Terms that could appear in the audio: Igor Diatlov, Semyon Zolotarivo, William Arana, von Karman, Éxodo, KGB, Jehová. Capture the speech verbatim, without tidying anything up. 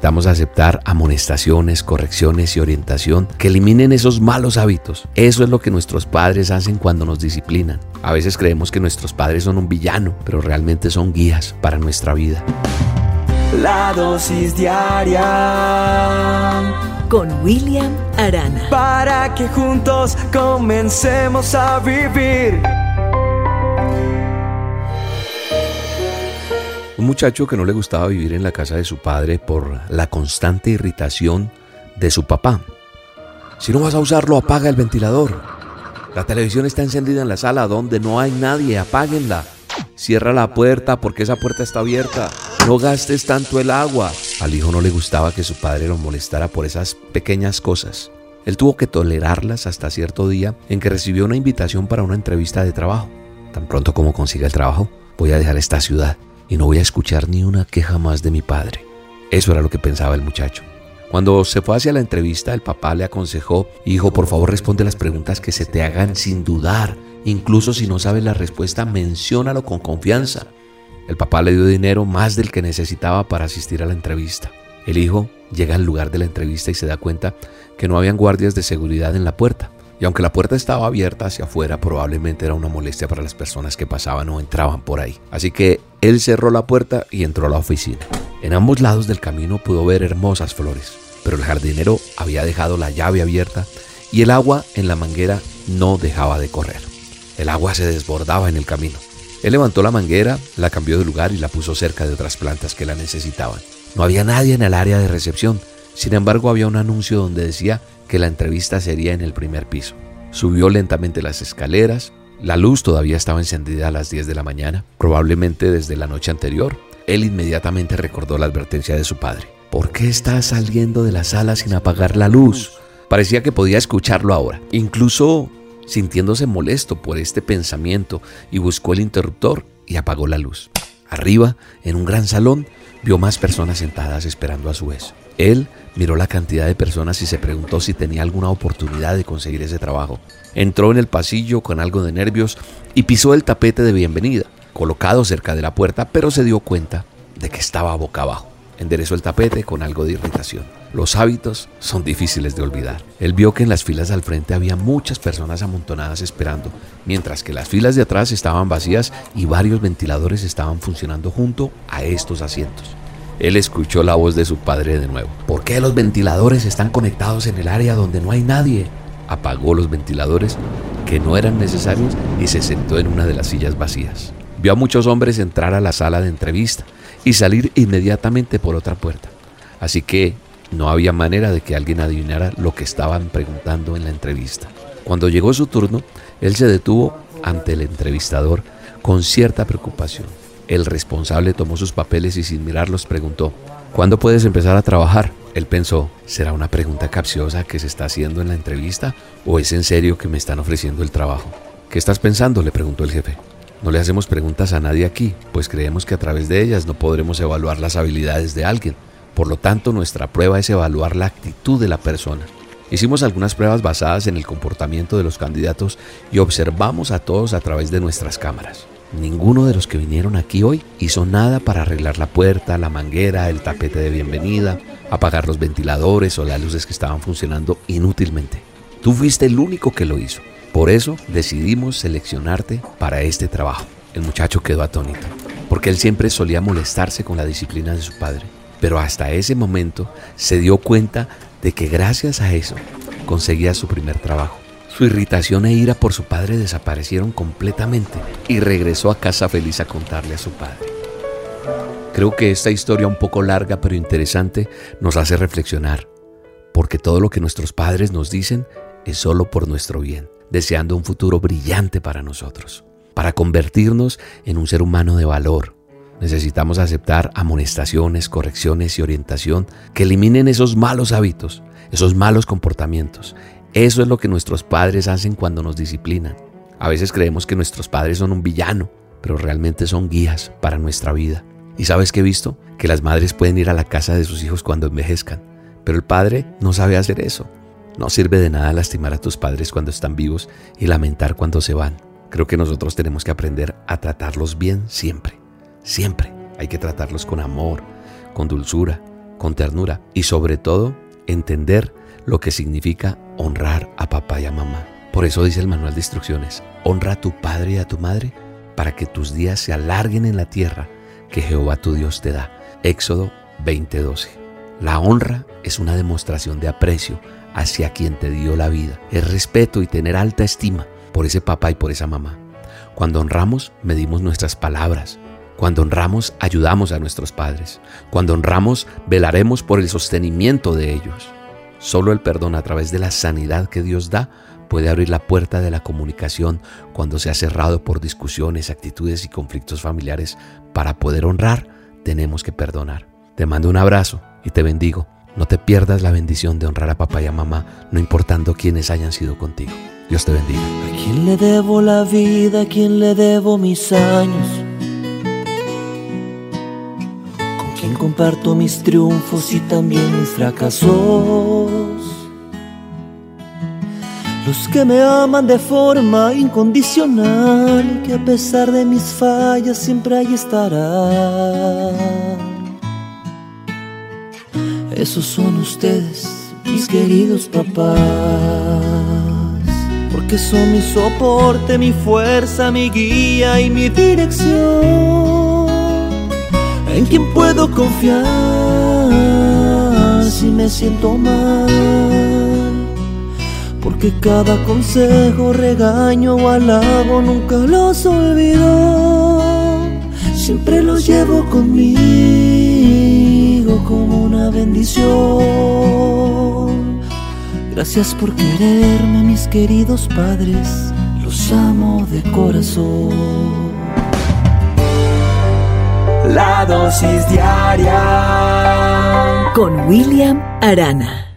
necesitamos aceptar amonestaciones, correcciones y orientación que eliminen esos malos hábitos. Eso es lo que nuestros padres hacen cuando nos disciplinan. A veces creemos que nuestros padres son un villano, pero realmente son guías para nuestra vida. La dosis diaria con William Arana, para que juntos comencemos a vivir. Un muchacho que no le gustaba vivir en la casa de su padre por la constante irritación de su papá. Si no vas a usarlo, apaga el ventilador. La televisión está encendida en la sala donde no hay nadie, apáguenla. Cierra la puerta porque esa puerta está abierta. No gastes tanto el agua. Al hijo no le gustaba que su padre lo molestara por esas pequeñas cosas. Él tuvo que tolerarlas hasta cierto día en que recibió una invitación para una entrevista de trabajo. Tan pronto como consiga el trabajo, voy a dejar esta ciudad y no voy a escuchar ni una queja más de mi padre. Eso era lo que pensaba el muchacho. Cuando se fue hacia la entrevista, el papá le aconsejó: hijo, por favor, responde las preguntas que se te hagan sin dudar. Incluso si no sabes la respuesta, menciónalo con confianza. El papá le dio dinero, más del que necesitaba, para asistir a la entrevista. El hijo llega al lugar de la entrevista y se da cuenta que no habían guardias de seguridad en la puerta. Y aunque la puerta estaba abierta hacia afuera, probablemente era una molestia para las personas que pasaban o entraban por ahí. Así que él cerró la puerta y entró a la oficina. En ambos lados del camino pudo ver hermosas flores, pero el jardinero había dejado la llave abierta y el agua en la manguera no dejaba de correr. El agua se desbordaba en el camino. Él levantó la manguera, la cambió de lugar y la puso cerca de otras plantas que la necesitaban. No había nadie en el área de recepción. Sin embargo, había un anuncio donde decía que la entrevista sería en el primer piso. Subió lentamente las escaleras. La luz todavía estaba encendida a las diez de la mañana, probablemente desde la noche anterior. Él inmediatamente recordó la advertencia de su padre. ¿Por qué estás saliendo de la sala sin apagar la luz? Parecía que podía escucharlo ahora, incluso sintiéndose molesto por este pensamiento, y buscó el interruptor y apagó la luz. Arriba, en un gran salón, vio más personas sentadas esperando a su vez. Él miró la cantidad de personas y se preguntó si tenía alguna oportunidad de conseguir ese trabajo. Entró en el pasillo con algo de nervios y pisó el tapete de bienvenida, colocado cerca de la puerta, pero se dio cuenta de que estaba boca abajo. Enderezó el tapete con algo de irritación. Los hábitos son difíciles de olvidar. Él vio que en las filas al frente había muchas personas amontonadas esperando, mientras que las filas de atrás estaban vacías y varios ventiladores estaban funcionando junto a estos asientos. Él escuchó la voz de su padre de nuevo. ¿Por qué los ventiladores están conectados en el área donde no hay nadie? Apagó los ventiladores que no eran necesarios y se sentó en una de las sillas vacías. Vio a muchos hombres entrar a la sala de entrevista y salir inmediatamente por otra puerta. Así que no había manera de que alguien adivinara lo que estaban preguntando en la entrevista. Cuando llegó su turno, él se detuvo ante el entrevistador con cierta preocupación. El responsable tomó sus papeles y sin mirarlos preguntó: ¿cuándo puedes empezar a trabajar? Él pensó: ¿será una pregunta capciosa que se está haciendo en la entrevista o es en serio que me están ofreciendo el trabajo? ¿Qué estás pensando?, le preguntó el jefe. No le hacemos preguntas a nadie aquí, pues creemos que a través de ellas no podremos evaluar las habilidades de alguien. Por lo tanto, nuestra prueba es evaluar la actitud de la persona. Hicimos algunas pruebas basadas en el comportamiento de los candidatos y observamos a todos a través de nuestras cámaras. Ninguno de los que vinieron aquí hoy hizo nada para arreglar la puerta, la manguera, el tapete de bienvenida, apagar los ventiladores o las luces que estaban funcionando inútilmente. Tú fuiste el único que lo hizo. Por eso decidimos seleccionarte para este trabajo. El muchacho quedó atónito, porque él siempre solía molestarse con la disciplina de su padre. Pero hasta ese momento se dio cuenta de que gracias a eso conseguía su primer trabajo. Su irritación e ira por su padre desaparecieron completamente y regresó a casa feliz a contarle a su padre. Creo que esta historia, un poco larga pero interesante, nos hace reflexionar, porque todo lo que nuestros padres nos dicen es solo por nuestro bien, deseando un futuro brillante para nosotros. Para convertirnos en un ser humano de valor, necesitamos aceptar amonestaciones, correcciones y orientación que eliminen esos malos hábitos, esos malos comportamientos. Eso es lo que nuestros padres hacen cuando nos disciplinan. A veces creemos que nuestros padres son un villano, pero realmente son guías para nuestra vida. ¿Y sabes qué he visto? Que las madres pueden ir a la casa de sus hijos cuando envejezcan, pero el padre no sabe hacer eso. No sirve de nada lastimar a tus padres cuando están vivos y lamentar cuando se van. Creo que nosotros tenemos que aprender a tratarlos bien siempre. Siempre hay que tratarlos con amor, con dulzura, con ternura y sobre todo entender lo que significa honrar a papá y a mamá. Por eso dice el manual de instrucciones: honra a tu padre y a tu madre para que tus días se alarguen en la tierra que Jehová tu Dios te da. Éxodo veinte doce. La honra es una demostración de aprecio hacia quien te dio la vida. Es respeto y tener alta estima por ese papá y por esa mamá. Cuando honramos, medimos nuestras palabras. Cuando honramos, ayudamos a nuestros padres. Cuando honramos, velaremos por el sostenimiento de ellos. Solo el perdón a través de la sanidad que Dios da puede abrir la puerta de la comunicación cuando se ha cerrado por discusiones, actitudes y conflictos familiares. Para poder honrar, tenemos que perdonar. Te mando un abrazo y te bendigo. No te pierdas la bendición de honrar a papá y a mamá, no importando quiénes hayan sido contigo. Dios te bendiga. ¿A quién le debo la vida? ¿A quién le debo mis años? ¿Con quién comparto mis triunfos y también mis fracasos? Los que me aman de forma incondicional, que a pesar de mis fallas siempre ahí estarán. Esos son ustedes, mis queridos papás, porque son mi soporte, mi fuerza, mi guía y mi dirección. En quien puedo confiar si me siento mal, porque cada consejo, regaño o halago nunca los olvido. Siempre los llevo conmigo como una bendición. Gracias por quererme, mis queridos padres, los amo de corazón. La dosis diaria con William Arana.